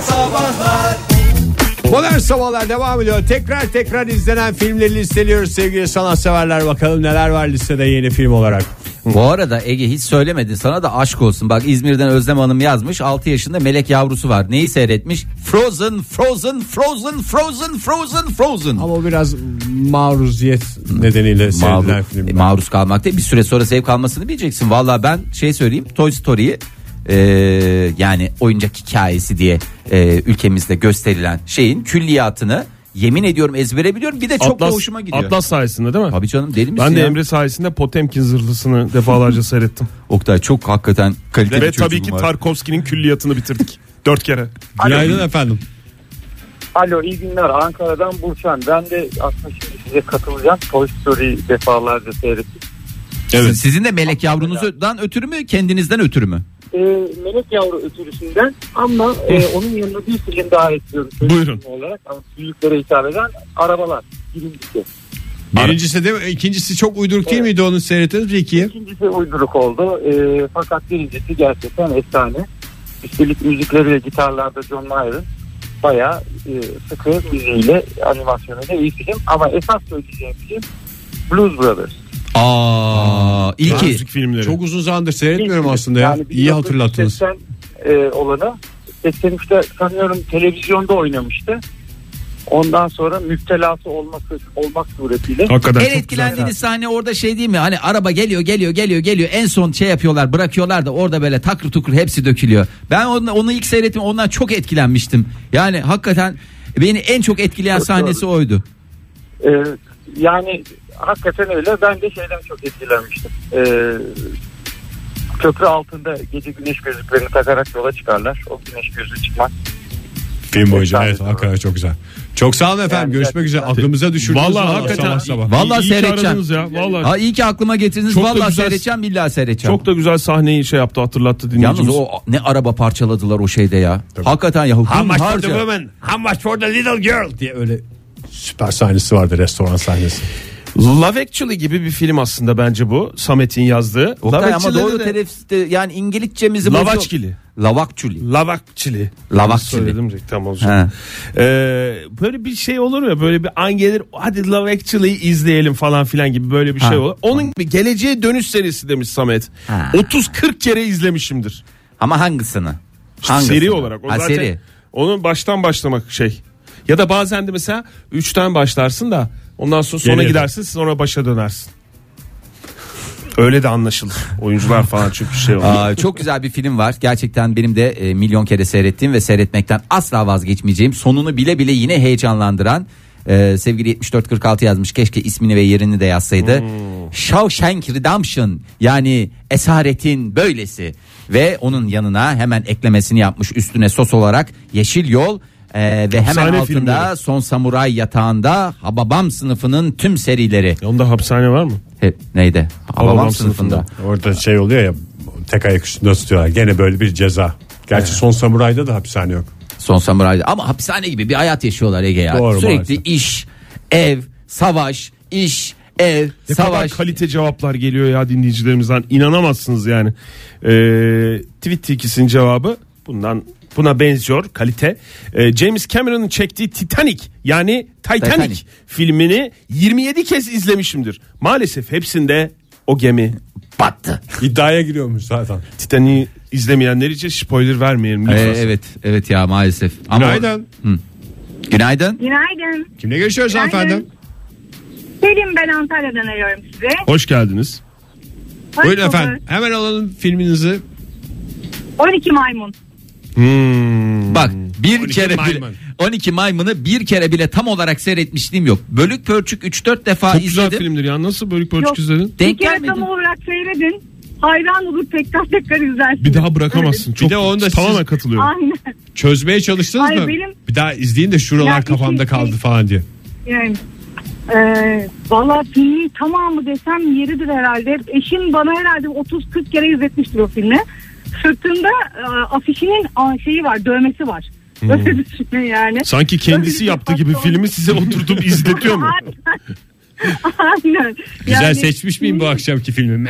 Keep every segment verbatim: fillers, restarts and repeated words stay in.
Modern Sabahlar. Modern Sabahlar devam ediyor. Tekrar tekrar izlenen filmleri listeliyoruz sevgili sanatseverler. Bakalım neler var listede yeni film olarak. Bu arada Ege hiç söylemedi, sana da aşk olsun. Bak İzmir'den Özlem Hanım yazmış, altı yaşında melek yavrusu var. Neyi seyretmiş? Frozen, Frozen, Frozen, Frozen, Frozen, Frozen. Ama o biraz maruziyet nedeniyle seyredilen film. E, maruz kalmak değil, bir süre sonra zevk almasını bileceksin. Valla ben şey söyleyeyim, Toy Story'yi e, yani oyuncak hikayesi diye e, ülkemizde gösterilen şeyin külliyatını yemin ediyorum ezbere biliyorum. Bir de çok Atlas, da hoşuma gidiyor. Atlas sayesinde değil mi? Tabii canım, deli misin? Ben de ya? Emre sayesinde Potemkin Zırhlısı'nı defalarca seyrettim. Oktay çok hakikaten kaliteli çocuk. Ve tabii ki Tarkovsky'nin külliyatını bitirdik. Dört kere. Günaydın efendim. Alo, iyi günler. Ankara'dan Burçan. Ben de aslında şimdi size katılacağım. Toy Story defalarca seyrettim. Evet. Sizin de melek yavrunuzdan ötürü mü, kendinizden ötürü mü? E, melek yavru ötürüsünden ama e, onun yanına bir film daha ekliyorum. Buyurun. Olarak, ama büyüklere hitap eden Arabalar birincisi. Birincisi değil mi? İkincisi çok uyduruk evet. Değil miydi onu seyrettiniz mi ikiye? İkincisi uyduruk oldu. E, fakat birincisi gerçekten efsane. Üstelik müzikleri ve gitarlarda John Mayer'ın bayağı e, sıkı müziğiyle, animasyonuyla iyi film. Ama esas söyleyeceğim film Blues Brothers. Aa, ilki çok uzun zamandır seyretmiyorum İlk, aslında yani ya. İyi hatırlattınız. seksen e, olanı seksen üçte sanıyorum televizyonda oynamıştı. Ondan sonra müptelası olması olmak suretiyle. Hakikaten en etkilendiğiniz sahne orada şey değil mi? Hani araba geliyor geliyor geliyor geliyor. En son şey yapıyorlar, bırakıyorlar da orada böyle takır tukur hepsi dökülüyor. Ben onu, onu ilk seyrettim, ondan çok etkilenmiştim. Yani hakikaten beni en çok etkileyen çok sahnesi doğru. Oydu. Ee, yani hakikaten öyle. Ben de şeyden çok etkilenmiştim. Ee, köprü altında gece güneş gözlüklerini takarak yola çıkarlar. O güneş gözlüğü çıkmaz. Film boyunca evet, hakikaten çok güzel. Çok sağ olun efendim. Yani görüşmek üzere. Aklımıza düşürdünüz. Vallahi hakikaten. Vallahi seyredeceğim. Ya, vallahi. Ha, iyi ki aklıma getirdiniz. Çok vallahi güzel, seyredeceğim, billahi seyredeceğim. Çok da güzel sahneyi şey yaptı, hatırlattı dinleyicimiz. Yalnız o ne araba parçaladılar o şeyde ya. Tabii. Hakikaten ya. How much for the woman? How much for the little girl? Diye öyle süper sahnesi vardı, restoran sahnesi. Love Actually gibi bir film aslında bence bu. Samet'in yazdığı. Oktay ama doğru de... terefiste yani İngilizcemizi Love Actually. Love Actually. Love Actually. Love Actually. Söyledim reklam olsun. Ee, böyle bir şey olur ya, böyle bir an gelir, hadi Love Actually'yi izleyelim falan filan gibi böyle bir ha. şey olur. Onun gibi Geleceğe Dönüş serisi demiş Samet. otuz kırk kere izlemişimdir. Ama hangisini? hangisini? Seri olarak. O ha, zaten seri. Onun baştan başlamak şey. Ya da bazen de mesela üçten başlarsın da ondan sonra sona gidersin, sonra başa dönersin. Öyle de anlaşılır. Oyuncular falan çünkü şey oluyor. Aa, çok güzel bir film var. Gerçekten benim de e, milyon kere seyrettiğim ve seyretmekten asla vazgeçmeyeceğim. Sonunu bile bile yine heyecanlandıran. E, sevgili yetmiş dört kırk altı yazmış. Keşke ismini ve yerini de yazsaydı. Hmm. Shawshank Redemption, yani esaretin böylesi. Ve onun yanına hemen eklemesini yapmış üstüne sos olarak Yeşil Yol. Ee, ve hemen altında filmleri. Son Samuray yatağında Hababam Sınıfı'nın tüm serileri. Onda hapishane var mı? He, neydi? Hababam, Hababam sınıfında. sınıfında. Orada şey oluyor ya, tek ayak üstünde tutuyorlar. Gene böyle bir ceza. Gerçi evet. Son Samuray'da da hapishane yok. Son Samuray'da ama hapishane gibi bir hayat yaşıyorlar Ege ya. Doğru, sürekli maalesef. iş, ev, savaş, iş, ev, ne savaş. Ne kadar kalite cevaplar geliyor ya dinleyicilerimizden. İnanamazsınız yani. Ee, tweet tikisinin cevabı bundan... Buna benziyor kalite. Ee, James Cameron'ın çektiği Titanic yani Titanic, Titanic filmini yirmi yedi kez izlemişimdir. Maalesef hepsinde o gemi battı. İddiaya giriyormuş zaten. Titanic'i izlemeyenler için spoiler vermeyelim. Ee, evet evet ya maalesef. Günaydın. Ama... Günaydın. Günaydın. Kimle görüşüyoruz hanımefendi? Selim, ben Antalya'dan arıyorum size. Hoş geldiniz. Hoş Buyurun olur. efendim. Hemen alalım filminizi. on iki Maymun. Hmm. Bak bir kere maymun. Bile, on iki Maymun'u bir kere bile tam olarak seyretmişliğim yok. Bölük pörçük üç dört defa çok izledim. Çok güzel filmdir ya, nasıl bölük pörçük yok, izledin? Bir kere tam olarak seyredin, hayran olur, tekrar tekrar izlersin. Bir daha bırakamazsın. Çok, bir de onda tamamen katılıyorum. Aynen. Çözmeye çalıştınız Hayır, mı? Benim, bir daha izleyin de şuralar yani kafamda iki, kaldı falan diye. Yani Ee, valla filmin tamamı desem yeridir herhalde. Eşim bana herhalde otuz kırk kere izletmiştir o filmi. Sırtında e, afişinin a, şeyi var, dövmesi var. Hmm. Öyle düşünün yani. Sanki kendisi yaptığı gibi filmi size oturtup izletiyor mu? Aynen. Güzel yani, seçmiş miyim bu akşamki filmi?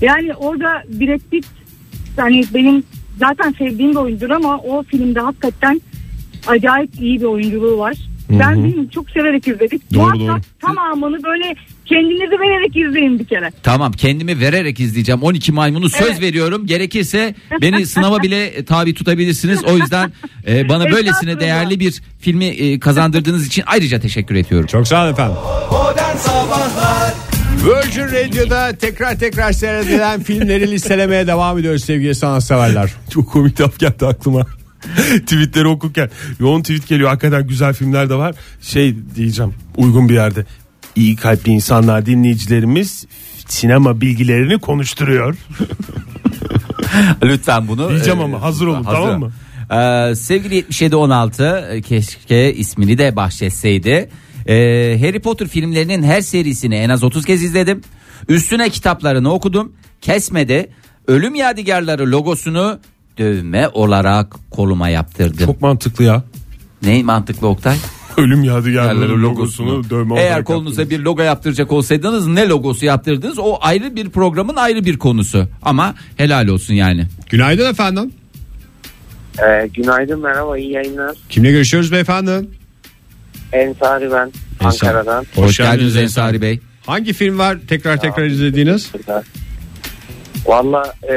Yani orada Brad Pitt, hani benim zaten sevdiğim bir oyuncudur ama o filmde hakikaten acayip iyi bir oyunculuğu var. Hı-hı. Ben benim çok severek izledik. Doğru, muhakkak doğru. Tamamını böyle kendinizi vererek izleyin bir kere. Tamam, kendimi vererek izleyeceğim. on iki Maymun'u söz evet. veriyorum. Gerekirse beni sınava bile tabi tutabilirsiniz. O yüzden e, bana böylesine değerli bir filmi e, kazandırdığınız için ayrıca teşekkür ediyorum. Çok sağ olun efendim. Virgin Radio'da tekrar tekrar seyredilen filmleri listelemeye devam ediyoruz sevgili sanatseverler. Çok komik laf geldi aklıma. Tweetleri okurken yoğun tweet geliyor. Hakikaten güzel filmler de var. Şey diyeceğim, uygun bir yerde. İyi kalpli insanlar, dinleyicilerimiz sinema bilgilerini konuşturuyor. Lütfen bunu. Diyeceğim e, ama hazır olun, hazır. Tamam mı? Ee, sevgili yetmiş yedi on altı keşke ismini de bahşetseydi. Ee, Harry Potter filmlerinin her serisini en az otuz kez izledim. Üstüne kitaplarını okudum. Kesmedi. Ölüm Yadigarları logosunu dövme olarak koluma yaptırdım. Çok mantıklı ya. Ne mantıklı Oktay? Ölüm Yadigarları logosunu, logosunu dövme olarak. Eğer kolunuza yaptınız. Bir logo yaptıracak olsaydınız ne logosu yaptırdınız? O ayrı bir programın ayrı bir konusu. Ama helal olsun yani. Günaydın efendim. Ee, günaydın, merhaba, iyi yayınlar. Kimle görüşüyoruz beyefendi? Ensari ben, Ensari. Ankara'dan. Hoş, Hoş geldiniz, geldiniz Ensari Bey. Hangi film var tekrar tekrar ya, izlediğiniz? Valla e,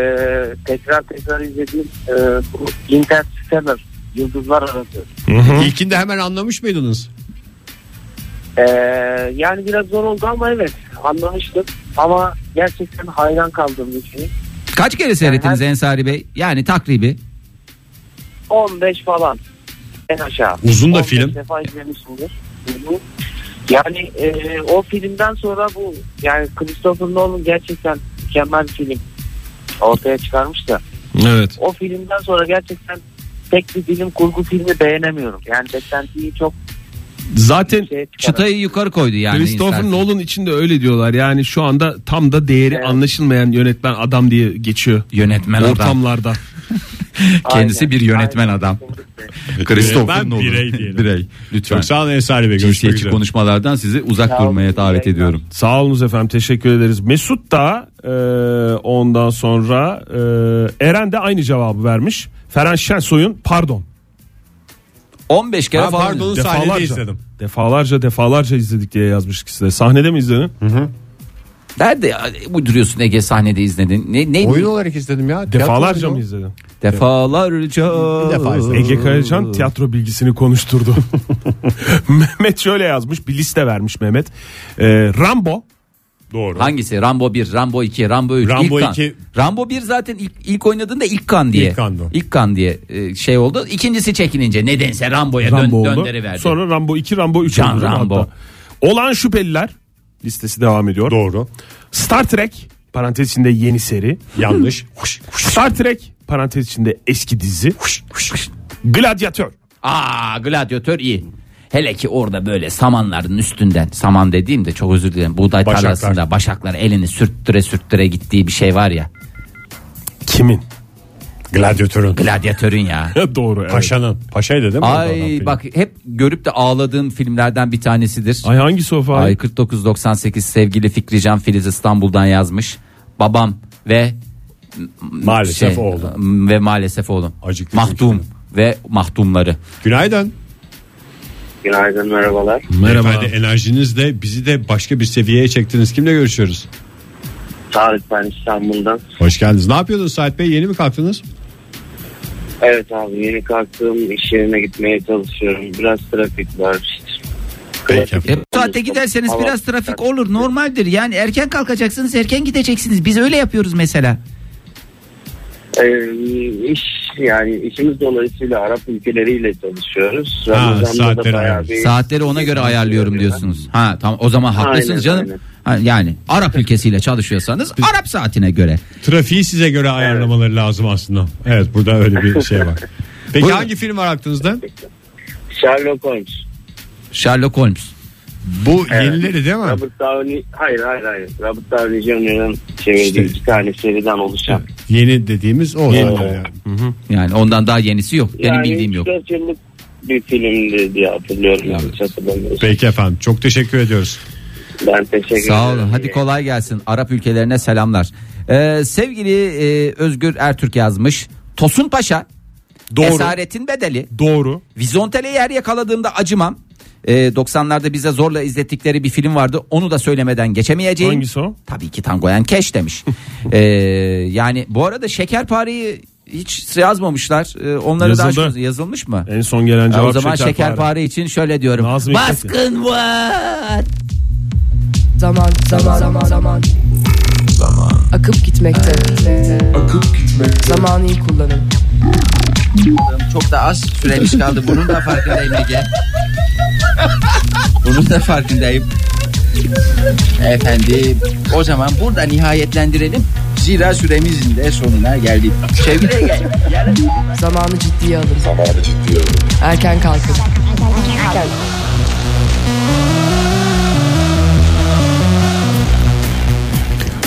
tekrar tekrar izlediğim e, Interstellar, Yıldızlar Arası. Hı-hı. İlkinde hemen anlamış mıydınız? Ee, yani biraz zor oldu ama evet anlamıştım. Ama gerçekten hayran kaldığım bir şey. Kaç kere seyrettiniz yani, Ensari Bey? Yani takribi. on beş falan. En aşağı. Uzun da film. Yani e, o filmden sonra bu yani Christopher Nolan gerçekten mükemmel film ortaya çıkarmış da. Evet. O filmden sonra gerçekten tek bir bilim kurgu filmi beğenemiyorum. Yani beklentiyi çok zaten şey çıtayı yukarı koydu yani. Christopher Nolan için de öyle diyorlar. Yani şu anda tam da değeri evet. anlaşılmayan yönetmen adam diye geçiyor. Yönetmen ortamlarda. Kendisi aynen, bir yönetmen aynen. adam. Christopher Nolan. Birey diyelim. Birey. Lütfen. Çok sağ olun Esari Bey. Görüşmek üzere. Konuşmalardan sizi uzak sağ durmaya davet bireyden. Ediyorum. Sağ olunuz efendim. Teşekkür ederiz. Mesut da e, ondan sonra e, Eren de aynı cevabı vermiş. Ferhan Şensoy'un Pardon. on beş kere ben falan Pardon'u defalarca, sahnede izledim. Defalarca defalarca izledik diye yazmış ikisi de. Sahnede mi izledin? Hı hı. Nerede uyduruyorsun Ege, sahnede izledin? Ne, neydi? Oyun olarak izledim ya. Defalarca tiyatro mı izledin? Defalarca. Bir defa izledim. Ege Kayacan tiyatro bilgisini konuşturdu. Mehmet şöyle yazmış, bir liste vermiş Mehmet. Ee, Rambo. Doğru. Hangisi? Rambo bir, Rambo iki, Rambo üç, Rambo ilk iki. Kan. Rambo bir zaten ilk, ilk oynadığında ilk kan diye. İlk, ilk kan diye şey oldu. İkincisi çekilince nedense Rambo'ya Rambo dön, dönderiverdi. Sonra Rambo iki, Rambo üç oldu. Rambo. Olan şüpheliler listesi devam ediyor. Doğru. Star Trek parantez içinde yeni seri. Yanlış. Star Trek parantez içinde eski dizi. Gladyatör. Aa, Gladyatör iyi. Hele ki orada böyle samanların üstünden, saman dediğim de çok özür dilerim, buğday Başaklar. tarlasında başaklar elini sürttüre sürttüre gittiği bir şey var ya. Kimin? Gladyatörün. Gladyatörün ya. Doğru. Evet. Paşa'nın. Paşa'ydı değil mi? Ay bak, hep görüp de ağladığım filmlerden bir tanesidir. Ay hangi sofa? Ay kırk dokuz doksan sekiz sevgili Fikri Can Filiz İstanbul'dan yazmış. Babam ve maalesef şey, oğlum. Ve maalesef oğlum. Acıklı Mahdum şey. Ve mahdumları. Günaydın. Günaydın, merhabalar. Merhaba. Efendim, enerjinizle bizi de başka bir seviyeye çektiniz. Kimle görüşüyoruz? Tarık ben, İstanbul'dan. Hoş geldiniz. Ne yapıyordunuz Sait Bey? Yeni mi kalktınız? Evet abi, yeni kalktım. İş yerine gitmeye çalışıyorum. Biraz trafik var. Trafik. E, bu saatte giderseniz hava, biraz trafik olur. Normaldir. Yani erken kalkacaksınız, erken gideceksiniz. Biz öyle yapıyoruz mesela. Ee, iş yani işimiz dolayısıyla Arap ülkeleriyle çalışıyoruz. Ha, saatleri, bir... saatleri ona göre ayarlıyorum diyorsunuz. Ha tamam, o zaman haklısınız aynen, canım. Aynen. Ha, yani Arap ülkesiyle çalışıyorsanız Arap saatine göre. Trafiği size göre ayarlamaları evet. lazım aslında. Evet, burada öyle bir şey var. Peki buyurun. Hangi film var aklınızda? Sherlock Holmes. Sherlock Holmes. Bu evet. yenileri değil mi? Robert Downey, hayır hayır hayır. Robert Downey Junior'ın çevirdiği işte, iki tane seriden oluşan. Yeni dediğimiz o. Yeni yani. Yani. yani ondan daha yenisi yok. Benim yani bildiğim yok. Yani üç dört yıllık bir filmdi diye hatırlıyorum. Evet. Peki efendim, çok teşekkür ediyoruz. Ben teşekkür ederim. Sağ olun. Hadi kolay gelsin. Arap ülkelerine selamlar. Ee, sevgili e, Özgür Ertürk yazmış. Tosun Paşa. Doğru. Esaretin Bedeli. Doğru. Vizontele'yi yer yakaladığımda acımam. E, doksanlarda bize zorla izlettikleri bir film vardı. Onu da söylemeden geçemeyeceğim. Hangisi o? Tabii ki Tango and Cash demiş. e, yani bu arada Şekerpare'yi hiç yazmamışlar. E, onları yazıldı. Daha yazılmış mı? En son gelen cevap Şekerpare. O zaman Şekerpare. Şekerpare için şöyle diyorum. Nazım Baskın ya. Var. Zaman zaman zaman zaman. Zaman. Akıp gitmekte. Akıp gitmekte. Zamanı iyi kullanın. Çok da az süremiş kaldı. Bunun da farkındayım Ege. Bunun da farkındayım. Efendim, o zaman burada nihayetlendirelim. Zira süremizin de sonuna geldik. Çevire gel. Zamanı ciddiye alın. Zamanı ciddiye alın. Erken kalkın. Erken.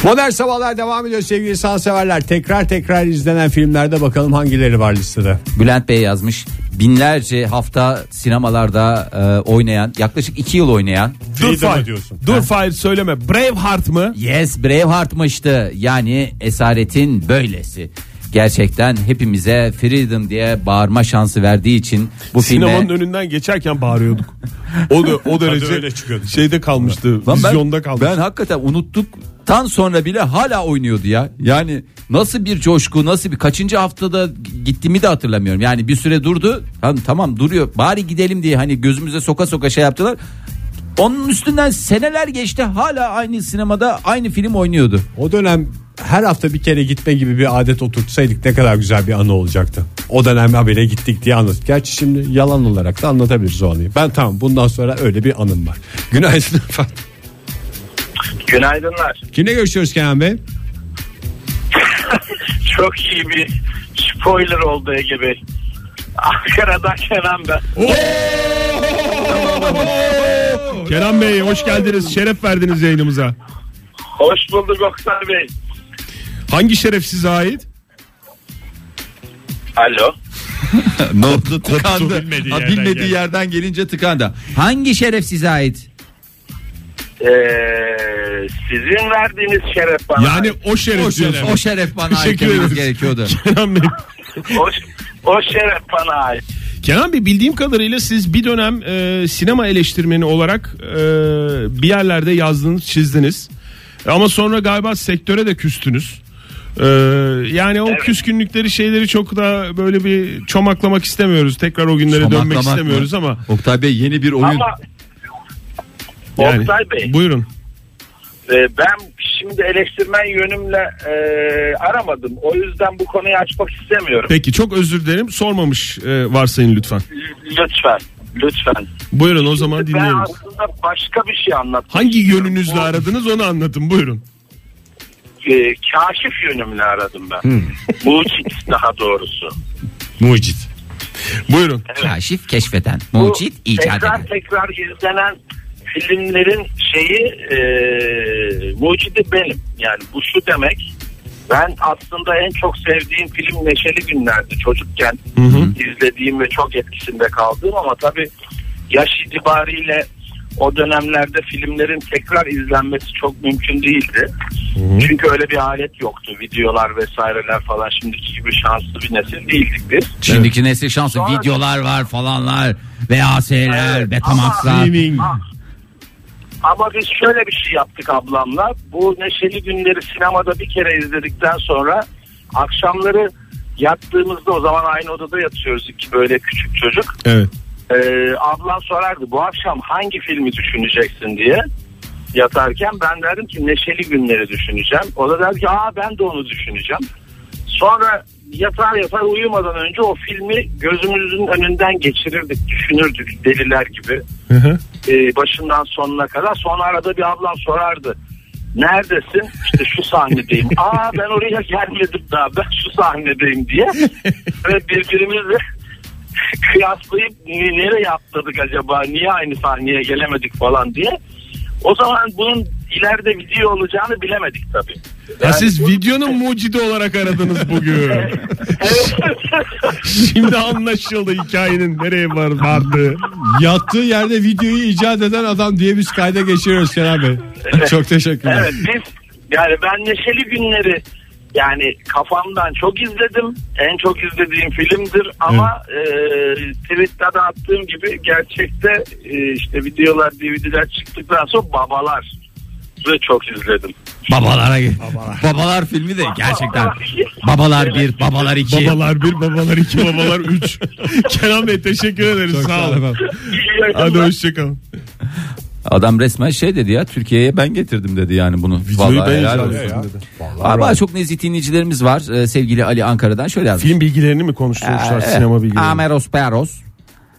Modern Sabahlar devam ediyor sevgili sanatseverler. Tekrar tekrar izlenen filmlerde bakalım hangileri var listede. Bülent Bey yazmış. Binlerce hafta sinemalarda e, oynayan, yaklaşık iki yıl oynayan. Dur Fahir diyorsun. Dur Fahir söyleme. Braveheart mı? Yes, Braveheart'mıştı. Yani esaretin böylesi. Gerçekten hepimize freedom diye bağırma şansı verdiği için bu sinemanın filme... Sinemanın önünden geçerken bağırıyorduk. O da o derece şeyde kalmıştı. Ben, vizyonda kalmıştı. Ben hakikaten unuttuktan sonra bile hala oynuyordu ya. Yani nasıl bir coşku, nasıl bir kaçıncı haftada gittiğimi de hatırlamıyorum. Yani bir süre durdu. Tamam, tamam duruyor. Bari gidelim diye hani gözümüze soka soka şey yaptılar. Onun üstünden seneler geçti. Hala aynı sinemada aynı film oynuyordu. O dönem her hafta bir kere gitme gibi bir adet oturtsaydık ne kadar güzel bir anı olacaktı. O dönem habire gittik diye anlattık. Gerçi şimdi yalan olarak da anlatabiliriz o anıyı. Ben tamam, bundan sonra öyle bir anım var. Günaydın efendim. Günaydınlar. Kimle görüşüyoruz Kenan Bey? Çok iyi bir spoiler oldu Ege Bey. Ankara'dan Kenan Bey. Kenan Bey hoş geldiniz. Şeref verdiniz yayınımıza. Hoş bulduk Oktay Bey. Hangi şeref size ait? Alo. Ne oldu? Tıkandı. Bilmediği, ha, yerden bilmediği yerden, yerden gelince tıkandı. Hangi şeref size ait? Ee, sizin verdiğiniz şeref bana. Yani ait. O şeref. O şeref, o şeref bana ait gerekiyordu. Kenan Bey. o, o şeref bana ait. Kenan Bey bildiğim kadarıyla siz bir dönem e, sinema eleştirmeni olarak e, bir yerlerde yazdınız, çizdiniz. Ama sonra galiba sektöre de küstünüz. Ee, yani o evet. Küskünlükleri şeyleri çok da böyle bir çomaklamak istemiyoruz. Tekrar o günlere çomaklamak dönmek istemiyoruz mı? Ama. Oktay Bey yeni bir oyun. Ama... Yani, Oktay Bey. Buyurun. E, ben şimdi eleştirmen yönümle e, aramadım. O yüzden bu konuyu açmak istemiyorum. Peki çok özür dilerim. Sormamış e, varsayın lütfen. Lütfen. Lütfen. Buyurun o zaman dinleyelim. Ben aslında başka bir şey anlattım. Hangi yönünüzle aradınız onu anlatın buyurun. Ee, kaşif yönümle aradım ben. Hmm. Mucit daha doğrusu. Mucit. Buyurun. Evet. Kaşif keşfeden. Mucit icat eden. Tekrar tekrar izlenen filmlerin şeyi e, mucidi benim. Yani bu şu demek. Ben aslında en çok sevdiğim film Neşeli Günler'di çocukken. Hı hı. İzlediğim ve çok etkisinde kaldığım ama tabii yaş itibariyle o dönemlerde filmlerin tekrar izlenmesi çok mümkün değildi. Hı hı. Çünkü öyle bir alet yoktu. Videolar vesaireler falan şimdiki gibi şanslı bir nesil değildik biz. Şimdiki evet. Nesil şanslı. Sonra... Videolar var falanlar, V H S'ler, evet. Betamax'lar. Ama biz şöyle bir şey yaptık ablamla. Bu Neşeli Günleri sinemada bir kere izledikten sonra akşamları yattığımızda o zaman aynı odada yatıyoruz iki böyle küçük çocuk. Evet. Ee, ablam sorardı bu akşam hangi filmi düşüneceksin diye yatarken ben derdim ki Neşeli Günleri düşüneceğim. O da derdi ki aa ben de onu düşüneceğim. Sonra yatar yatar uyumadan önce o filmi gözümüzün önünden geçirirdik, düşünürdük deliler gibi. Hı hı. Ee, başından sonuna kadar. Sonra arada bir ablam sorardı. Neredesin? İşte şu sahnedeyim. Aa ben oraya gelmedim daha. Ben şu sahnedeyim diye. Ve birbirimizle kıyaslayıp nereye atladık acaba? Niye aynı sahneye gelemedik falan diye. O zaman bunun ileride video olacağını bilemedik tabii. Ya yani siz bu... videonun mucidi olarak aradınız bugün. Evet. Şimdi anlaşıldı hikayenin nereye vardı. Yattığı yerde videoyu icat eden adam diye biz kayda geçiriyoruz Kenan Bey. Evet. Çok teşekkürler. Evet, biz, yani ben Neşeli Günleri yani kafamdan çok izledim. En çok izlediğim filmdir ama e, Twitter'da da attığım gibi gerçekte e, işte videolar, D V D'ler çıktıktan sonra Babalar çok izledim. Babalara Babalar. Babalar filmi de gerçekten Babalar bir, Babalar iki. Babalar bir, Babalar iki, Babalar üç. Kenan Bey teşekkür ederiz. Çok sağ olun. Hadi hoşçakalın. Adam resmen şey dedi ya, Türkiye'ye ben getirdim dedi yani bunu. Videoyu vallahi ben izledim dedi. Vallahi abi, çok nezih dinleyicilerimiz var. Ee, sevgili Ali Ankara'dan şöyle yazmış. Film bilgilerini mi konuşturmuşlar, ee, sinema evet. bilgilerini? Amores Perros.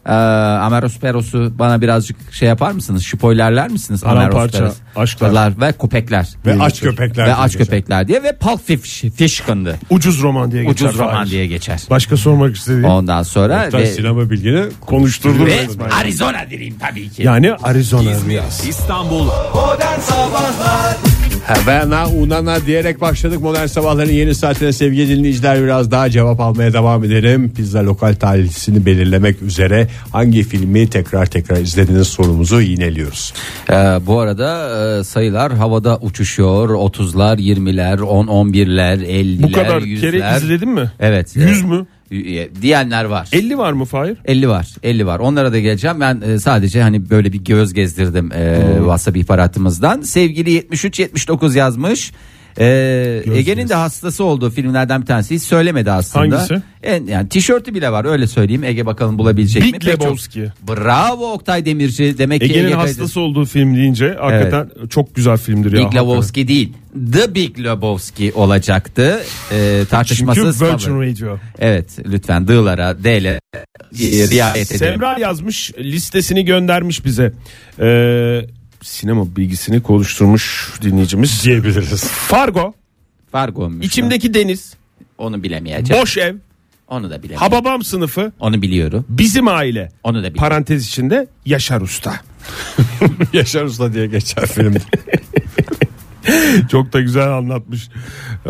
Ee, Amores Perros'u bana birazcık şey yapar mısınız? Spoilerler misiniz? Amores Perros. Aşklar ve köpekler. Ve aç köpekler. Ve aç köpekler diye, ve Pulp Fiction'dı. Ucuz roman diye geçer. Ucuz roman diye geçer. Başka sormak istediğim. Ondan sonra ve sinema bilgini konuşturdum. Ve Arizona diyeyim tabii ki. Yani Arizona. İzmir, İstanbul. Modern Sabahlar. Havana Unana diyerek başladık Modern Sabahların yeni saatine sevgili dinleyiciler. Biraz daha cevap almaya devam edelim. Pizza lokal tarihisini belirlemek üzere hangi filmi tekrar tekrar izlediğiniz sorumuzu yineliyoruz. Ee, bu arada e, sayılar havada uçuşuyor. otuzlar, yirmiler, on, on birler, elliler, yüzler. Bu kadar yüzler. Kere izledin mi? Evet. yüz evet. mü? Diyenler var. elli var mı Fahir? elli var elli var. Onlara da geleceğim. Ben sadece hani böyle bir göz gezdirdim e, WhatsApp ihbaratımızdan. Sevgili yetmiş üç yetmiş dokuz yazmış. E, Ege'nin de hastası olduğu filmlerden bir tanesi. Hiç söylemedi aslında. Hangisi? En, yani tişörtü bile var, öyle söyleyeyim. Ege bakalım bulabilecek Big mi? Big Lebowski. Çok... Bravo Oktay Demirci. Demek ki Ege'nin Ege hastası Bey... olduğu film deyince hakikaten evet. çok güzel filmdir Big ya. Big Lebowski hakikaten. Değil. The Big Lebowski olacaktı. Ee, tartışmasız. Çünkü Virgin Radio. Evet, lütfen D'lara, D'le riayet edelim. Semra yazmış, listesini göndermiş bize. Ee, sinema bilgisini konuşturmuş dinleyicimiz diyebiliriz. Fargo. Fargo. İçimdeki ha? deniz. Onu bilemeyeceğim. Boş ev. Onu da bilemeyeceğim. Hababam sınıfı. Onu biliyorum. Bizim aile. Onu da biliyorum. Parantez içinde Yaşar Usta. Yaşar Usta diye geçer filmde. Çok da güzel anlatmış.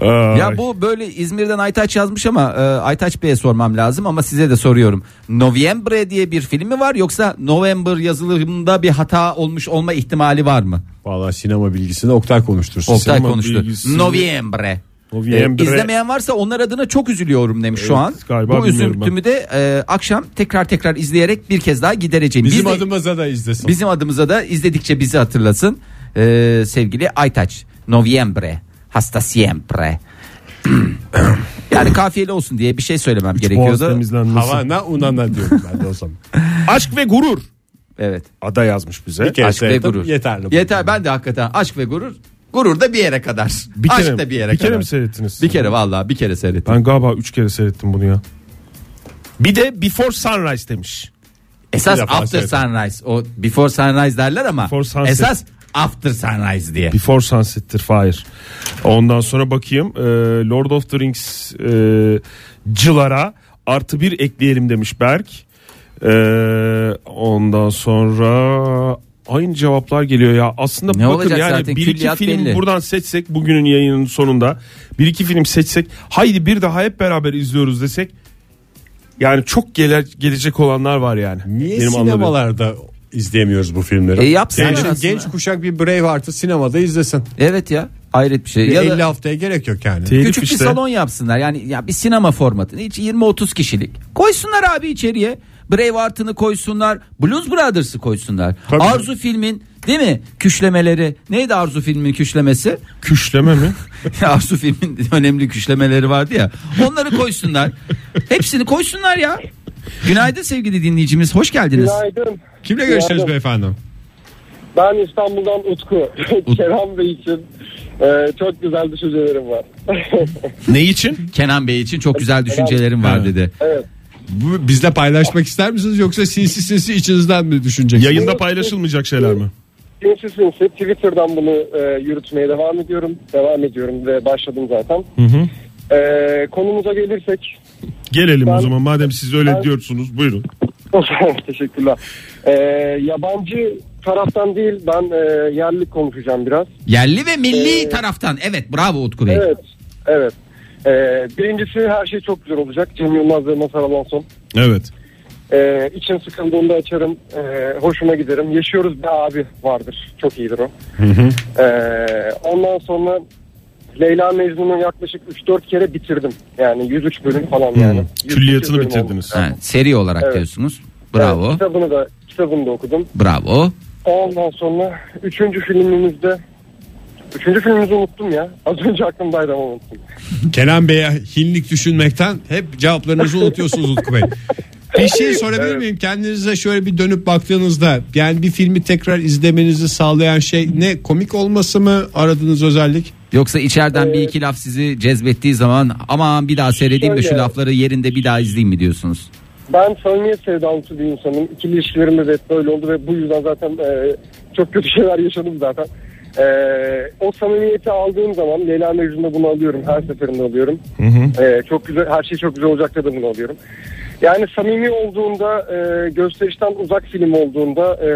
Ay. Ya bu böyle İzmir'den Aytaç yazmış ama e, Aytaç Bey'e sormam lazım ama size de soruyorum. Noviembre diye bir filmi var, yoksa November yazılımında bir hata olmuş olma ihtimali var mı? Vallahi sinema bilgisini Oktay konuştursun. Oktay sinema konuştu. Bilgisini... Noviembre. Noviembre. E, izlemeyen varsa onlar adına çok üzülüyorum demiş evet, şu an. Bu üzüntümü de e, akşam tekrar tekrar izleyerek bir kez daha gidereceğim. Bizim Biz adımıza de, da izlesin. Bizim adımıza da izledikçe bizi hatırlasın. Ee, sevgili Aytaç, Noviembre, hasta siempre. Yani kafiyeli olsun diye bir şey söylemem Üç gerekiyordu. Havana unana diyorum ben de o zaman. Aşk ve Gurur. Evet. Ada yazmış bize. Aşk ve Gurur. Yeterli. Yeter. Ben de hakikaten Aşk ve Gurur. Gurur da bir yere kadar. Bir aşk kere, da bir yere bir kadar. Bir kere mi seyrettiniz? Bir kere vallahi bir kere seyrettim. Ben galiba üç kere seyrettim bunu ya. Bir de Before Sunrise demiş. Esas After seyrettim. Sunrise. O Before Sunrise derler ama esas After Sunrise diye. Before Sunset'tir Fahir. Ondan sonra bakayım. E, Lord of the Rings e, cılara artı bir ekleyelim demiş Berk. E, ondan sonra aynı cevaplar geliyor ya. Aslında ne bakın yani zaten, bir iki film belli. Buradan seçsek bugünün yayının sonunda bir iki film seçsek, haydi bir daha hep beraber izliyoruz desek, yani çok gele, gelecek olanlar var yani. Niye benim sinemalarda anladığım. İzleyemiyoruz bu filmleri. E yapsana genç, genç kuşak bir Braveheart'ı sinemada izlesin. Evet ya, hayret bir şey. Ya elli haftaya gerek yok yani. Küçük işte. Bir salon yapsınlar yani, ya bir sinema formatını hiç yirmi otuz kişilik koysunlar abi içeriye. Braveheart'ını koysunlar, Blues Brothers'ı koysunlar. Tabii. Arzu filmin değil mi? Küşlemeleri. Neydi Arzu filmin küşlemesi? Küşleme mi? Arzu filmin önemli küşlemeleri vardı ya. Onları koysunlar. Hepsini koysunlar ya. Günaydın sevgili dinleyicimiz, hoş geldiniz. Günaydın. Kimle görüşürüz beyefendi? Ben İstanbul'dan Utku. Ut- Kenan Bey için e, çok güzel düşüncelerim var. Ne için? Kenan Bey için çok güzel düşüncelerim var dedi. Evet. Bu, bizle paylaşmak ister misiniz, yoksa sinsi sinsi içinizden mi düşüneceksiniz? Yayında paylaşılmayacak şeyler mi? Sinsi sinsi Twitter'dan bunu e, yürütmeye devam ediyorum. Devam ediyorum ve başladım zaten. Hı hı. E, konumuza gelirsek. Gelelim ben, o zaman madem siz öyle ben, diyorsunuz buyurun. Teşekkürler. Ee, yabancı taraftan değil, ben e, yerli konuşacağım biraz. Yerli ve milli ee, taraftan. Evet, bravo Utku Bey. Evet, evet. Ee, birincisi her şey çok güzel olacak. Cem Yılmaz ve Mazhar Alanson. Evet. Ee, İçim sıkıldığında açarım, e, hoşuma giderim. Yaşıyoruz bir abi vardır, çok iyidir o. Hı hı. Ee, ondan sonra Leyla Mecnun'u yaklaşık üç dört kere bitirdim. Yani yüz üç bölüm falan yani. Hmm. Külliyatını bitirdiniz. Ha, seri olarak evet. diyorsunuz. Bravo. Evet, kitabını da kitabını da okudum. Bravo. Ondan sonra üçüncü filmimizde üçüncü filmimizi unuttum ya. Az önce aklımdaydı ama unuttum. Kenan Bey'e hinlik düşünmekten hep cevaplarınızı unutuyorsunuz Utku Bey. Bir şey sorabilir evet. miyim? Kendinize şöyle bir dönüp baktığınızda yani bir filmi tekrar izlemenizi sağlayan şey ne? Komik olması mı aradığınız özellik? Yoksa içeriden ee, bir iki laf sizi cezbettiği zaman aman bir daha seyredeyim de şu lafları yerinde bir daha izleyeyim mi diyorsunuz? Ben samimiyet sevdalısı bir insanım. İkili ilişkilerimde de böyle oldu ve bu yüzden zaten e, çok kötü şeyler yaşadım zaten. E, o samimiyeti aldığım zaman Leyla Mecnun'da bunu alıyorum. Her seferinde alıyorum. Hı hı. E, çok güzel, her şey çok güzel olacakta da bunu alıyorum. Yani samimi olduğunda, e, gösterişten uzak film olduğunda e,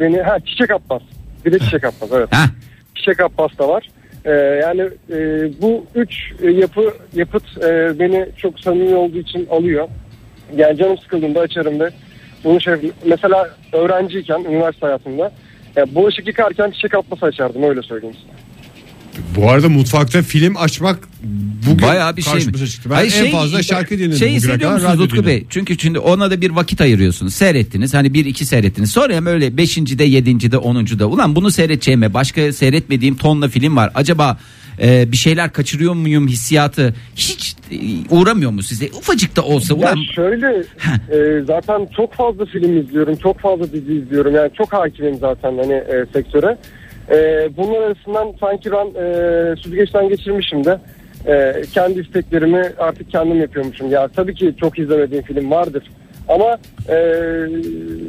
beni... Ha, Çiçek Abbas. Bir de Çiçek Abbas, evet. Ha. Çiçek Abbas da var. E, yani e, bu üç yapı yapıt e, beni çok samimi olduğu için alıyor. Yani canım sıkıldığında açarım ve bunu şey... Mesela öğrenciyken, üniversite hayatımda yani bulaşık yıkarken Çiçek Abbas'ı açardım, öyle söyleyeyim size. Bu arada mutfakta film açmak bugün bayağı bir karşımıza şey çıktı. Ben hayır, en şey, fazla şarkı dinledim. Şey hissediyor musunuz Utku Bey? Çünkü şimdi ona da bir vakit ayırıyorsunuz. Seyrettiniz. Hani bir iki seyrettiniz. Sonra hem öyle beşincide, yedincide, onuncuda. Ulan bunu seyredeceğime başka seyretmediğim tonla film var. Acaba e, bir şeyler kaçırıyor muyum hissiyatı? Hiç e, uğramıyor mu size? Ufacık da olsa. Ulan... Ya şöyle e, zaten çok fazla film izliyorum. Çok fazla dizi izliyorum. Yani çok hakimim zaten hani e, sektöre. Ee, bunlar arasından sanki ben e, süzgeçten geçirmişim de e, kendi isteklerimi artık kendim yapıyormuşum. Ya tabii ki çok izlemediğim film vardır ama e,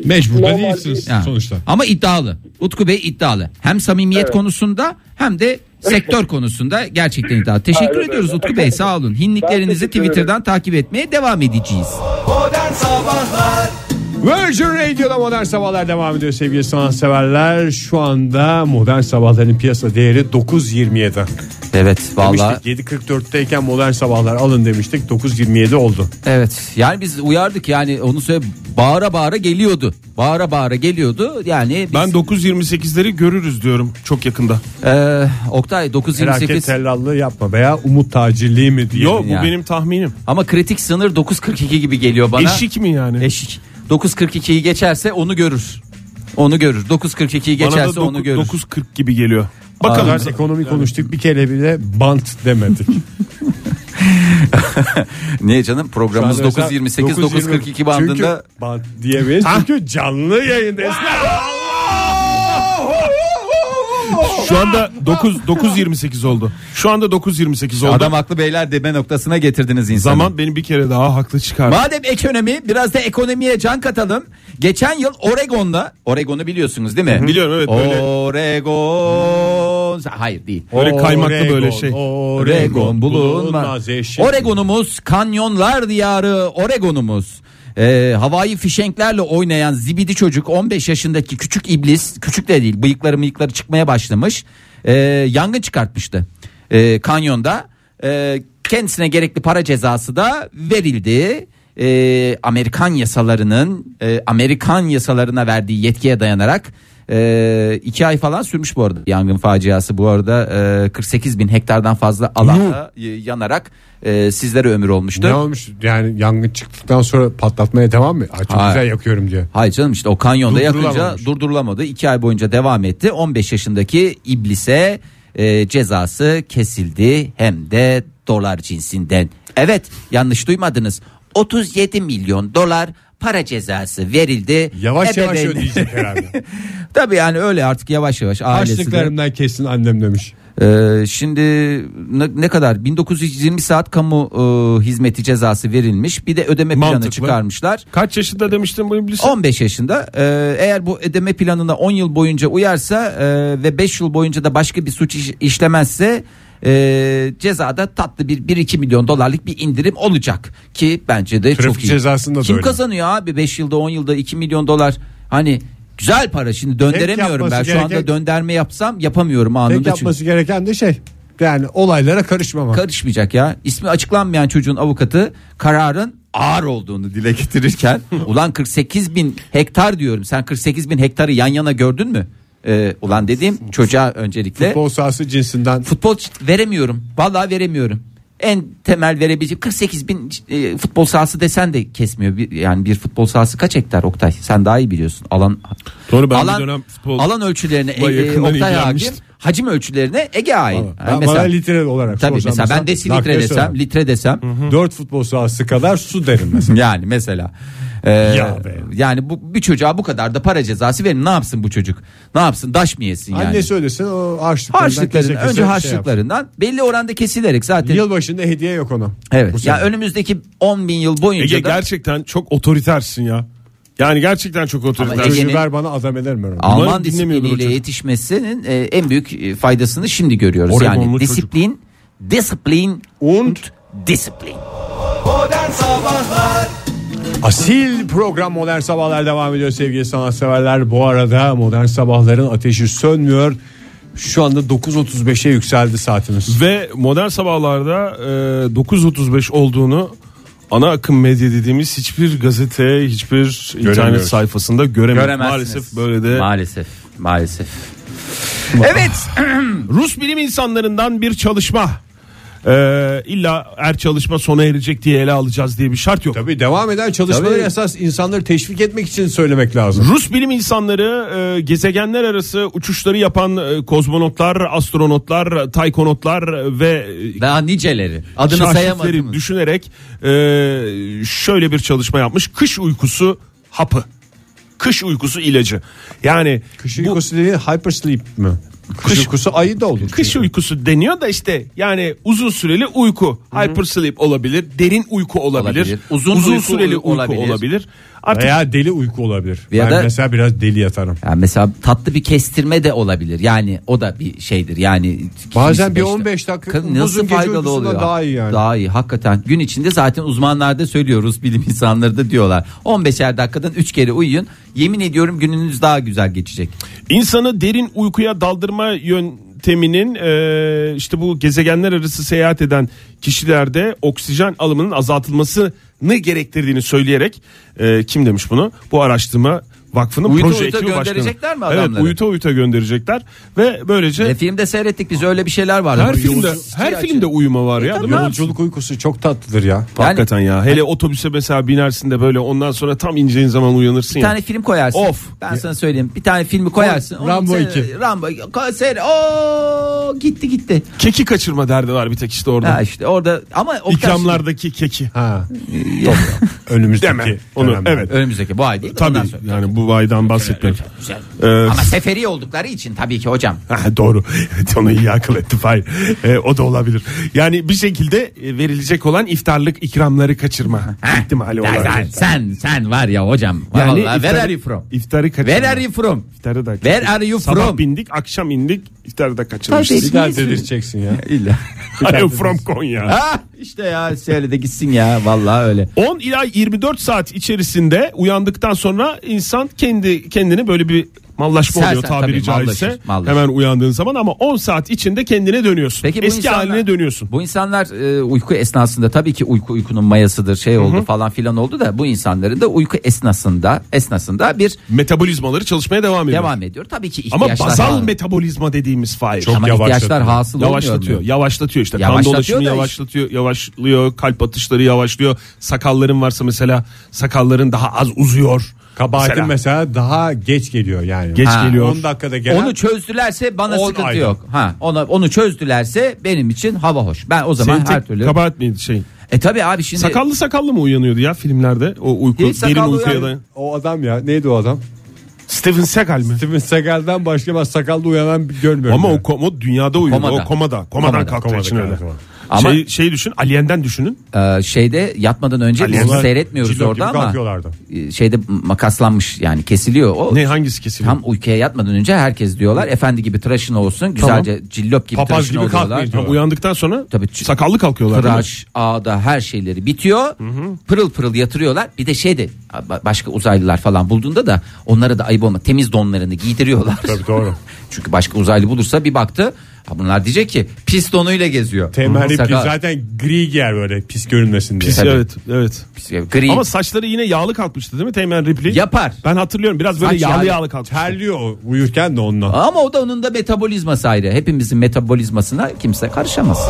mecbur da değilsiniz yani. Sonuçta. Ama iddialı. Utku Bey iddialı. Hem samimiyet evet. konusunda hem de sektör konusunda gerçekten iddialı. Teşekkür aynen ediyoruz öyle. Utku Bey sağ olun. Hinliklerinizi Twitter'dan takip etmeye devam edeceğiz. Modern Sabahlar Virgin Radio'da Modern Sabahlar devam ediyor sevgili sanatseverler. Şu anda Modern Sabahların piyasa değeri dokuz yirmi yedi. Evet valla. yedi kırk dörtteyken Modern Sabahlar alın demiştik, dokuz yirmi yedi oldu. Evet yani biz uyardık yani onu söyle bağıra bağıra geliyordu. Bağıra bağıra geliyordu yani. Biz... Ben dokuz yirmi sekizleri görürüz diyorum çok yakında. Ee, Oktay dokuz yirmi sekiz. Felaket tellallığı yapma veya umut tacirliği mi diye. Yok bu yani. Benim tahminim. Ama kritik sınır dokuz kırk iki gibi geliyor bana. Eşik mi yani? Eşik. dokuz kırk ikiyi geçerse onu görür. Onu görür. dokuz kırk ikiyi geçerse doku, onu görür. dokuz kırk gibi geliyor. Bakalım Aa, ekonomi konuştuk. Bir kere bile bant demedik. Niye canım? Programımız dokuz yirmi sekiz dokuz kırk iki bandında bant diyemeyiz. Çünkü canlı yayındayız. Şu anda dokuz dokuz yirmi sekiz oldu. Şu anda dokuz yirmi sekiz oldu. Adam haklı beyler deme noktasına getirdiniz insanı. Zaman beni bir kere daha haklı çıkardı. Madem ekonomi, biraz da ekonomiye can katalım. Geçen yıl Oregon'da, Oregon'u biliyorsunuz değil mi? Hı-hı. Biliyorum evet böyle. Oregon. Hayır değil. Böyle kaymaklı Oregon, böyle şey. Oregon, Oregon bulunmaz eşi. Oregon'umuz, kanyonlar diyarı Oregon'umuz. Ee, havai fişenklerle oynayan zibidi çocuk on beş yaşındaki küçük iblis, küçük de değil bıyıkları mıyıkları çıkmaya başlamış, ee, yangın çıkartmıştı ee, kanyonda, ee, kendisine gerekli para cezası da verildi. ee, Amerikan yasalarının e, Amerikan yasalarına verdiği yetkiye dayanarak e, iki ay falan sürmüş bu arada yangın faciası. Bu arada e, kırk sekiz bin hektardan fazla alanda e, yanarak Ee, sizlere ömür olmuştu. Ne olmuş? Yani yangın çıktıktan sonra patlatmaya devam mı? Ay çok hayır. Güzel yakıyorum diye. Hayır canım işte o kanyonda yakınca durdurulamadı. İki ay boyunca devam etti. on beş yaşındaki iblise e, cezası kesildi. Hem de dolar cinsinden. Evet yanlış duymadınız. otuz yedi milyon dolar para cezası verildi. Yavaş Ebeveyn... yavaş ödeyecek herhalde. Tabii yani öyle artık yavaş yavaş. Harçlıklarımdan de... kesin annem demiş. Ee, şimdi ne, ne kadar bin dokuz yüz yirmi saat kamu e, hizmeti cezası verilmiş. Bir de ödeme mantıklı planı çıkarmışlar. Kaç yaşında demiştin bu iblisi? on beş yaşında. Ee, eğer bu ödeme planına on yıl boyunca uyarsa e, ve beş yıl boyunca da başka bir suç iş, işlemezse e, cezada tatlı bir bir iki milyon dolarlık bir indirim olacak ki bence de trafik çok iyi. Cezasında kim öyle kazanıyor abi beş yılda on yılda iki milyon dolar hani. Güzel para şimdi döndüremiyorum ben gereken, şu anda döndürme yapsam yapamıyorum anında. Tek yapması çünkü gereken de şey yani olaylara karışmamak. Karışmayacak ya. İsmi açıklanmayan çocuğun avukatı kararın ağır olduğunu dile getirirken ulan kırk sekiz bin hektar diyorum sen kırk sekiz bin hektarı yan yana gördün mü? Ee, ulan dediğim çocuğa öncelikle futbol sahası cinsinden futbol veremiyorum, vallahi veremiyorum. En temel verebileceğim kırk sekiz bin e, futbol sahası desen de kesmiyor. Bir, yani bir futbol sahası kaç hektar Oktay? Sen daha iyi biliyorsun. Alan Doğru, ben alan, bir dönem futbol alan ölçülerine e, Oktay hakim, hacim ölçülerine Ege ait. Yani mesela bana litre olarak tabii mesela, mesela ben desi litre desem, desem, litre desem hı-hı. dört futbol sahası kadar su derim mesela. Yani mesela e, ya yani bu bir çocuğa bu kadar da para cezası verin. Ne yapsın bu çocuk? Ne yapsın? Daş mı yesin yani? Annesi ödesin o harçlıklarından. Harçlıklarından önce harçlıklarından şey belli oranda kesilerek zaten. Yılbaşı de hediye yok ona. Evet. Ya önümüzdeki on bin yıl boyunca Ege da... gerçekten çok otoritersin ya. Yani gerçekten çok otoritersin. Ver bana adam eder mi? Alman disipliniyle yetişmesinin e, en büyük e, faydasını şimdi görüyoruz. Oraya yani disiplin, çocuk. disiplin und disiplin. Modern Sabahlar. Asil program Modern Sabahlar devam ediyor sevgili sanatseverler. Bu arada Modern Sabahların ateşi sönmüyor. Şu anda dokuz otuz beşe yükseldi saatimiz. Ve Modern Sabahlarda e, dokuz otuz beş olduğunu ana akım medya dediğimiz hiçbir gazete, hiçbir internet sayfasında göremiyoruz. Maalesef böyle de. Maalesef, maalesef. Evet, Rus bilim insanlarından bir çalışma. Ee, illa her çalışma sona erecek diye ele alacağız diye bir şart yok. Tabii devam eden çalışmaları Tabii. esas insanları teşvik etmek için söylemek lazım. Rus bilim insanları e, gezegenler arası uçuşları yapan e, kozmonotlar, astronotlar, taykonotlar ve daha niceleri adını sayamadım düşünerek e, şöyle bir çalışma yapmış. Kış uykusu hapı. Kış uykusu ilacı. Yani kış uykusu bu... dediğin hypersleep mi? Kış, kış uykusu ayı da olur. Kış çünkü. Uykusu deniyor da işte yani uzun süreli uyku, hypersleep olabilir, derin uyku olabilir, olabilir. Uzun, uzun uyku süreli uyku olabilir. olabilir. Artık veya deli uyku olabilir. Ya ben da, mesela biraz deli yatarım. Yani mesela tatlı bir kestirme de olabilir. Yani o da bir şeydir. Yani bazen bir on beş dakika uzun faydalı oluyor. Daha iyi yani. Daha iyi hakikaten. Gün içinde zaten uzmanlar da söylüyoruz, bilim insanları da diyorlar. on beşer dakikadan üç kere uyuyun. Yemin ediyorum gününüz daha güzel geçecek. İnsanı derin uykuya daldırma yönteminin e, işte bu gezegenler arası seyahat eden kişilerde oksijen alımının azaltılması ne gerektirdiğini söyleyerek e, kim demiş bunu? Bu araştırma vakfının uyuta proje uyuta ekibi gönderecekler başkanı. Mi adamları? Evet, uyuta uyuta gönderecekler ve böylece. Ve filmde seyrettik biz öyle bir şeyler var. Her filmde yolculuk, her filmde açı. uyuma var e, ya. Yolculuk uykusu çok tatlıdır ya. Yani, hakikaten ya. Hele otobüse mesela binersin de böyle ondan sonra tam ineceğin zaman uyanırsın. Bir ya. tane film koyarsın. Of. Ben sana söyleyeyim. Bir tane filmi koyarsın. Kon, Rambo seyre, iki. Rambo seyre. Oo gitti gitti. Keki kaçırma derdi var bir tek işte orada. Ha işte orada ama ikramlardaki şimdi... keki. Ha. Önümüzdeki. Deme. Onu evet. Önümüzdeki bu ay değil. Tabii yani bu Bu aydan bahsetmiyorum. Ee, Ama seferi oldukları için tabii ki hocam. Ha, doğru. Evet, onu iyi akıl etti. Hayır. Ee, o da olabilir. Yani bir şekilde verilecek olan iftarlık ikramları kaçırma ihtimali olabilir. Sen sen var ya hocam. Yani iftar, where are you from? İftarı kaçırma. Where are you from? İftarı da kaçırma. Where are you from? Sabah bindik, akşam indik, iftarı da kaçırmışız. Bir daha dedireceksin ya. İlla. Are you from Konya? Ha, işte ya şöyle de gitsin ya. Vallahi öyle. on ila yirmi dört saat içerisinde uyandıktan sonra insan kendi kendini böyle bir mallaşma oluyor tabiri caizse. Hemen uyandığın zaman ama on saat içinde kendine dönüyorsun. Peki, eski insanlar, haline dönüyorsun. Bu insanlar e, uyku esnasında tabii ki uyku uykunun mayasıdır şey oldu Hı-hı. falan filan oldu da bu insanların da uyku esnasında esnasında bir metabolizmaları çalışmaya devam ediyor. Devam ediyor tabii ki ihtiyaçlar. Ama basal var. Metabolizma dediğimiz faiz. Çok ama ihtiyaçlar hasıl yavaşlatıyor. Yavaşlatıyor işte. Kan dolaşımı yavaşlatıyor, işte. yavaşlıyor, kalp atışları yavaşlıyor. Sakalların varsa mesela sakalların daha az uzuyor. Kabahatim mesela. mesela daha geç geliyor yani. Geç ha, geliyor. on dakikada gelen. Onu çözdülerse bana sıkıntı ayda. Yok. Ha, ona onu çözdülerse benim için hava hoş. Ben o zaman her türlü. Kabahat mıydı şey? E tabii abi şimdi. Sakallı sakallı mı uyanıyordu ya filmlerde? O uyku e, derin uykuya da. O adam ya neydi o adam? Steven Seagal mi? Steven Seagal'dan başka ben sakallı uyanan görmüyorum. Ama yani. o komo dünyada uyuyor. O komada. Komadan kalktığı için öyle. Ama şey, şey düşün Alien'den düşünün. E, şeyde yatmadan önce Alien. seyretmiyoruz orada ama şeyde makaslanmış yani kesiliyor. O, ne hangisi kesiliyor? Tam uykuya yatmadan önce herkes diyorlar efendi gibi tıraşın olsun güzelce tamam. Cillop gibi papaz tıraşın gibi oluyorlar. Uyandıktan sonra tabii, sakallı kalkıyorlar. Tıraş ağda her şeyleri bitiyor Hı-hı. pırıl pırıl yatırıyorlar bir de şeyde başka uzaylılar falan bulduğunda da onlara da ayıp olma temiz donlarını giydiriyorlar. Tabii doğru. Çünkü başka uzaylı bulursa bir baktı. Bunlar diyecek ki pistonuyla geziyor. Temelli sakal... pis zaten gri giyer böyle pis görünmesin diye. Pis, evet evet. Pis, gri. Ama saçları yine yağlı kalkmıştı değil mi Temelli Ripley? Yapar. Ben hatırlıyorum biraz böyle saç yağlı yağlı, yağlı kalkmıştı. Terliyor o uyurken de onunla. Ama o da onun da metabolizması ayrı. Hepimizin metabolizmasına kimse karışamaz.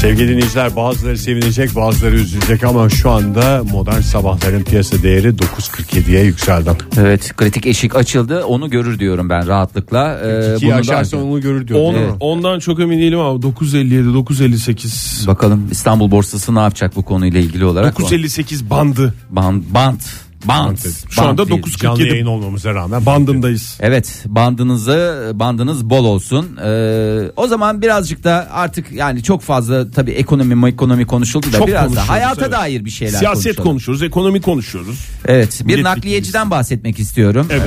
Sevgili dinleyiciler, bazıları sevinecek bazıları üzülecek ama şu anda modern sabahların piyasa değeri dokuz kırk yediye yükseldi. Evet, kritik eşik açıldı, onu görür diyorum ben rahatlıkla. Ee, aşarsa da... onu görür diyorum. On, evet. Ondan çok emin değilim ama dokuz elli yedi dokuz elli sekiz. Bakalım İstanbul borsası ne yapacak bu konuyla ilgili olarak. dokuz elli sekiz bandı. Band. Band. Band. Şu anda dokuz kırk yedi yayın olmamıza rağmen bandındayız. Evet, bandınızı bandınız bol olsun. Ee, o zaman birazcık da artık yani çok fazla tabii ekonomi ekonomi konuşuldu da çok biraz da hayata evet. dair bir şeyler siyaset konuşalım. Konuşuyoruz, ekonomi konuşuyoruz. Evet, bir nakliyeciden bahsetmek istiyorum. Evet.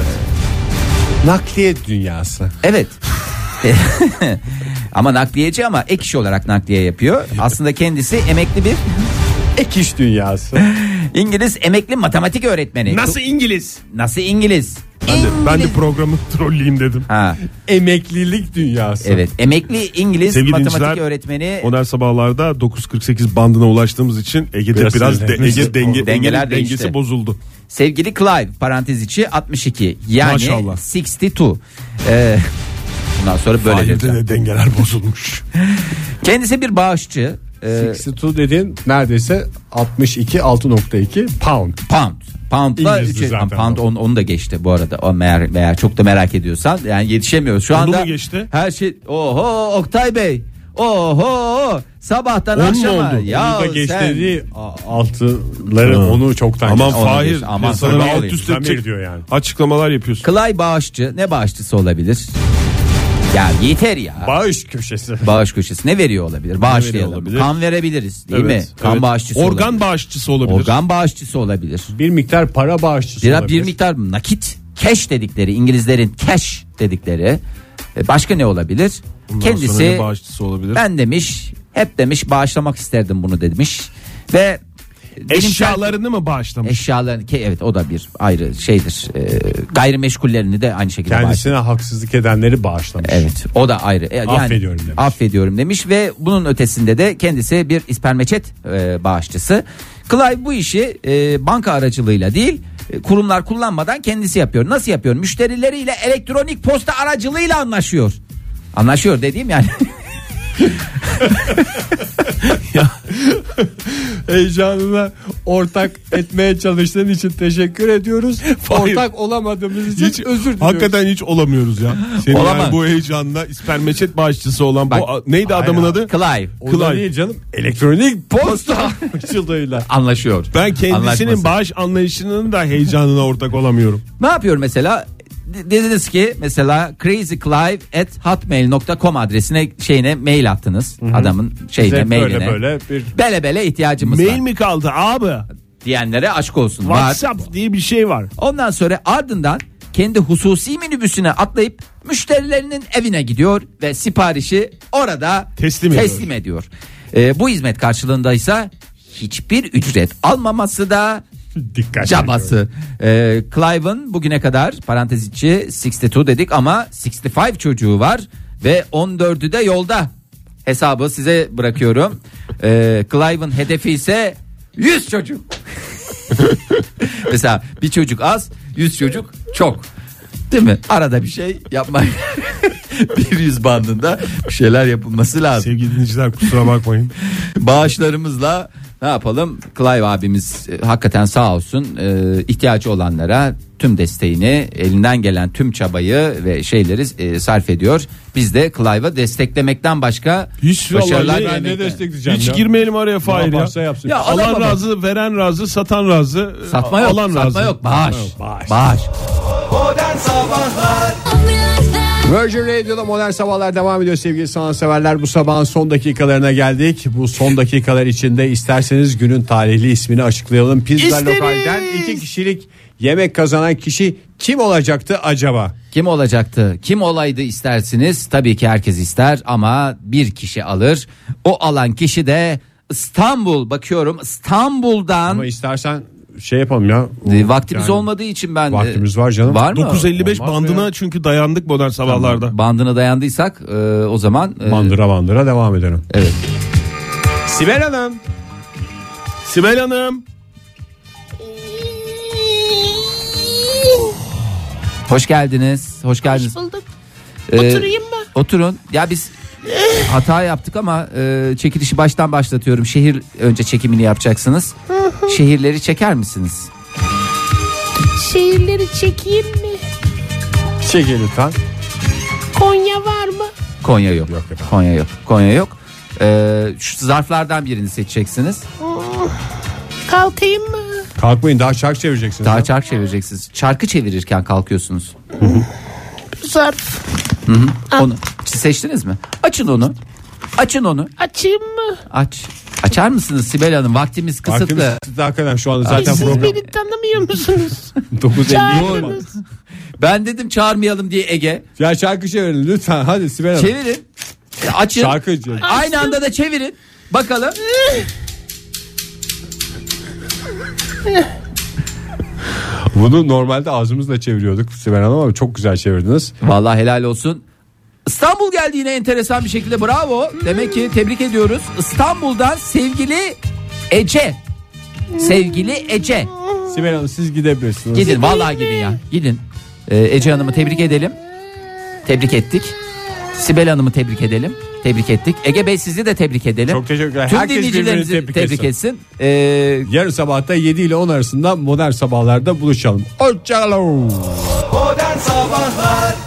Nakliye dünyası. Evet. Ama nakliyeci ama ek iş olarak nakliye yapıyor. Aslında kendisi emekli bir ek iş dünyası. İngiliz emekli matematik öğretmeni. Nasıl İngiliz? Nasıl İngiliz? Ben de, İngiliz. Ben de programı trolleyim dedim. Ha. Emeklilik dünyası. Evet, emekli İngiliz sevgili matematik öğretmeni. Modern sabahlarda dokuz kırk sekiz bandına ulaştığımız için Ege'de biraz, biraz de, Ege denge, dengeler dengesi işte. Bozuldu. Sevgili Clive parantez içi altmış iki yani maşallah. altmış iki. Ee, bundan sonra böyle Fahim'de de dengeler bozulmuş. Kendisi bir bağışçı. altmış iki dediğin neredeyse altmış iki altı nokta iki pound. Pound. Pound'la üç, pound on, onu da geçti bu arada. O meğer, meğer çok da merak ediyorsan yani yetişemiyoruz şu onu anda. Onu geçti? Her şey. Oho Oktay Bey. Oho sabahtan on akşama. Oldu. Ya onu da geçti. Altıları hmm. onu çoktan. Aman Fahir. Aman sana alt üstü diyor yani. Açıklamalar yapıyorsun. Klay bağışçı. Ne bağışçısı olabilir? Ya yeter ya. Bağış köşesi. Bağış köşesi ne veriyor olabilir? Bağışlayalım. Olabilir. Kan verebiliriz değil evet, mi? Kan evet. bağışçısı organ olabilir. Organ bağışçısı olabilir. Organ bağışçısı olabilir. Bir miktar para bağışçısı bir, olabilir. Bir miktar nakit. Cash dedikleri İngilizlerin cash dedikleri. Başka ne olabilir? Bundan kendisi ne bağışçısı olabilir? Ben demiş hep demiş bağışlamak isterdim bunu demiş. Ve eşyalarını mı bağışlamış? Eşyalarını evet o da bir ayrı şeydir. E, gayrimeşgullerini de aynı şekilde kendisine bağışlamış. Kendisine haksızlık edenleri bağışlamış. Evet o da ayrı. Yani, affediyorum demiş. Affediyorum demiş ve bunun ötesinde de kendisi bir ispermeçet e, bağışçısı. Clive bu işi e, banka aracılığıyla değil kurumlar kullanmadan kendisi yapıyor. Nasıl yapıyor? Müşterileriyle elektronik posta aracılığıyla anlaşıyor. Anlaşıyor dediğim yani. Ya. Heyecanına ortak etmeye çalıştığın için teşekkür ediyoruz. Hayır. Ortak olamadığımız için hiç, özür diliyoruz. Hakikaten hiç olamıyoruz ya. Senin yani bu heyecanla ispermeçet bağışçısı olan bak, bu neydi aynen. adamın adı? Clive. Clive değil canım. Elektronik posta aracılığıyla anlaşıyor. Ben kendisinin anlaşması. Bağış anlayışının da heyecanına ortak olamıyorum. Ne yapıyor mesela? Dediniz ki mesela crazyclive at hotmail nokta com adresine şeyine mail attınız. Hı-hı. Adamın şeyine bize mailine. Böyle böyle bir bele bele ihtiyacımız mail var. Mail mi kaldı abi? Diyenlere aşk olsun. WhatsApp var. Diye bir şey var. Ondan sonra ardından kendi hususi minibüsüne atlayıp müşterilerinin evine gidiyor ve siparişi orada teslim, teslim ediyor. ediyor. Ee, bu hizmet karşılığındaysa hiçbir ücret almaması da dikkat cabası. Ee, Clive'ın bugüne kadar parantez içi altmış iki dedik ama altmış beş çocuğu var ve on dördü de yolda. Hesabı size bırakıyorum. Ee, Clive'ın hedefi ise yüz çocuk. Mesela bir çocuk az, yüz çocuk çok. Değil mi? Arada bir şey yapmak. Bir yüz bandında bir şeyler yapılması lazım. Sevgili dinleyiciler kusura bakmayın. Bağışlarımızla ne yapalım? Clive abimiz e, hakikaten sağ olsun e, ihtiyacı olanlara tüm desteğini, elinden gelen tüm çabayı ve şeyleri e, sarf ediyor. Biz de Clive'a desteklemekten başka hiç başarılar vallahi, ben ne destekleyeceğim hiç ya. Girmeyelim araya Fahir ya. Ya, ya alan razı, veren razı, satan razı. Satma yok, alan satma razı. Yok. Bağış. Bağış. Bağış. Virgin Radio'da Modern Sabahlar devam ediyor sevgili sanatseverler. Bu sabahın son dakikalarına geldik. Bu son dakikalar içinde isterseniz günün tarihli ismini açıklayalım. Pizza İsteriz. Lokal'den iki kişilik yemek kazanan kişi kim olacaktı acaba? Kim olacaktı? Kim olaydı istersiniz? Tabii ki herkes ister ama bir kişi alır. O alan kişi de İstanbul. Bakıyorum İstanbul'dan. Ama istersen şey yapalım ya. E, vaktimiz yani, olmadığı için ben... Vaktimiz var canım. Var mı? dokuz elli beş olmaz bandına çünkü dayandık modern sabahlarda. Tamam, bandına dayandıysak e, o zaman... E, bandıra bandıra devam edelim. Evet. Sibel Hanım. Sibel Hanım. Hoş geldiniz. Hoş geldiniz. Hoş bulduk. Ee, Oturayım mı? Oturun. Ya biz hata yaptık ama e, çekilişi baştan başlatıyorum. Şehir önce çekimini yapacaksınız. Şehirleri çeker misiniz? Şehirleri çekeyim mi? Çekin lütfen. Konya var mı? Konya yok. Yok efendim. Konya yok. Konya yok. Ee, şu zarflardan birini seçeceksiniz. Kalkayım mı? Kalkmayın, daha çark çevireceksiniz. Daha çark çevireceksiniz. Çarkı çevirirken kalkıyorsunuz. Zarf. Onu seçtiniz mi? Açın onu. Açın onu. Açayım mı? Aç. Açar mısınız Sibel Hanım? Vaktimiz kısıtlı. Vaktimiz kısıtlı hakikaten şu anda zaten program. Siz beni tanımıyor musunuz? dokuz elli Ben dedim çağırmayalım diye Ege. Ya çarkı çevirin lütfen. Hadi Sibel Hanım. Çevirin. Açın. Çarkı çevirin. Aynı anda da çevirin. Bakalım. Bunu normalde ağzımızla çeviriyorduk Sibel Hanım ama çok güzel çevirdiniz. Vallahi helal olsun. İstanbul geldi yine enteresan bir şekilde, bravo. Demek ki tebrik ediyoruz. İstanbul'dan sevgili Ece. Sevgili Ece. Sibel Hanım siz gidebilirsiniz. Gidin vallahi gidin ya. Gidin. Ee, Ece Hanım'ı tebrik edelim. Tebrik ettik. Sibel Hanım'ı tebrik edelim. Tebrik ettik. Ege Bey sizi de tebrik edelim. Çok teşekkürler. Tüm herkes dinleyicilerimizi tebrik, tebrik etsin. Ee, Yarın sabahta yedi ile on arasında modern sabahlarda buluşalım. Hoşçakalın. Modern sabahlar.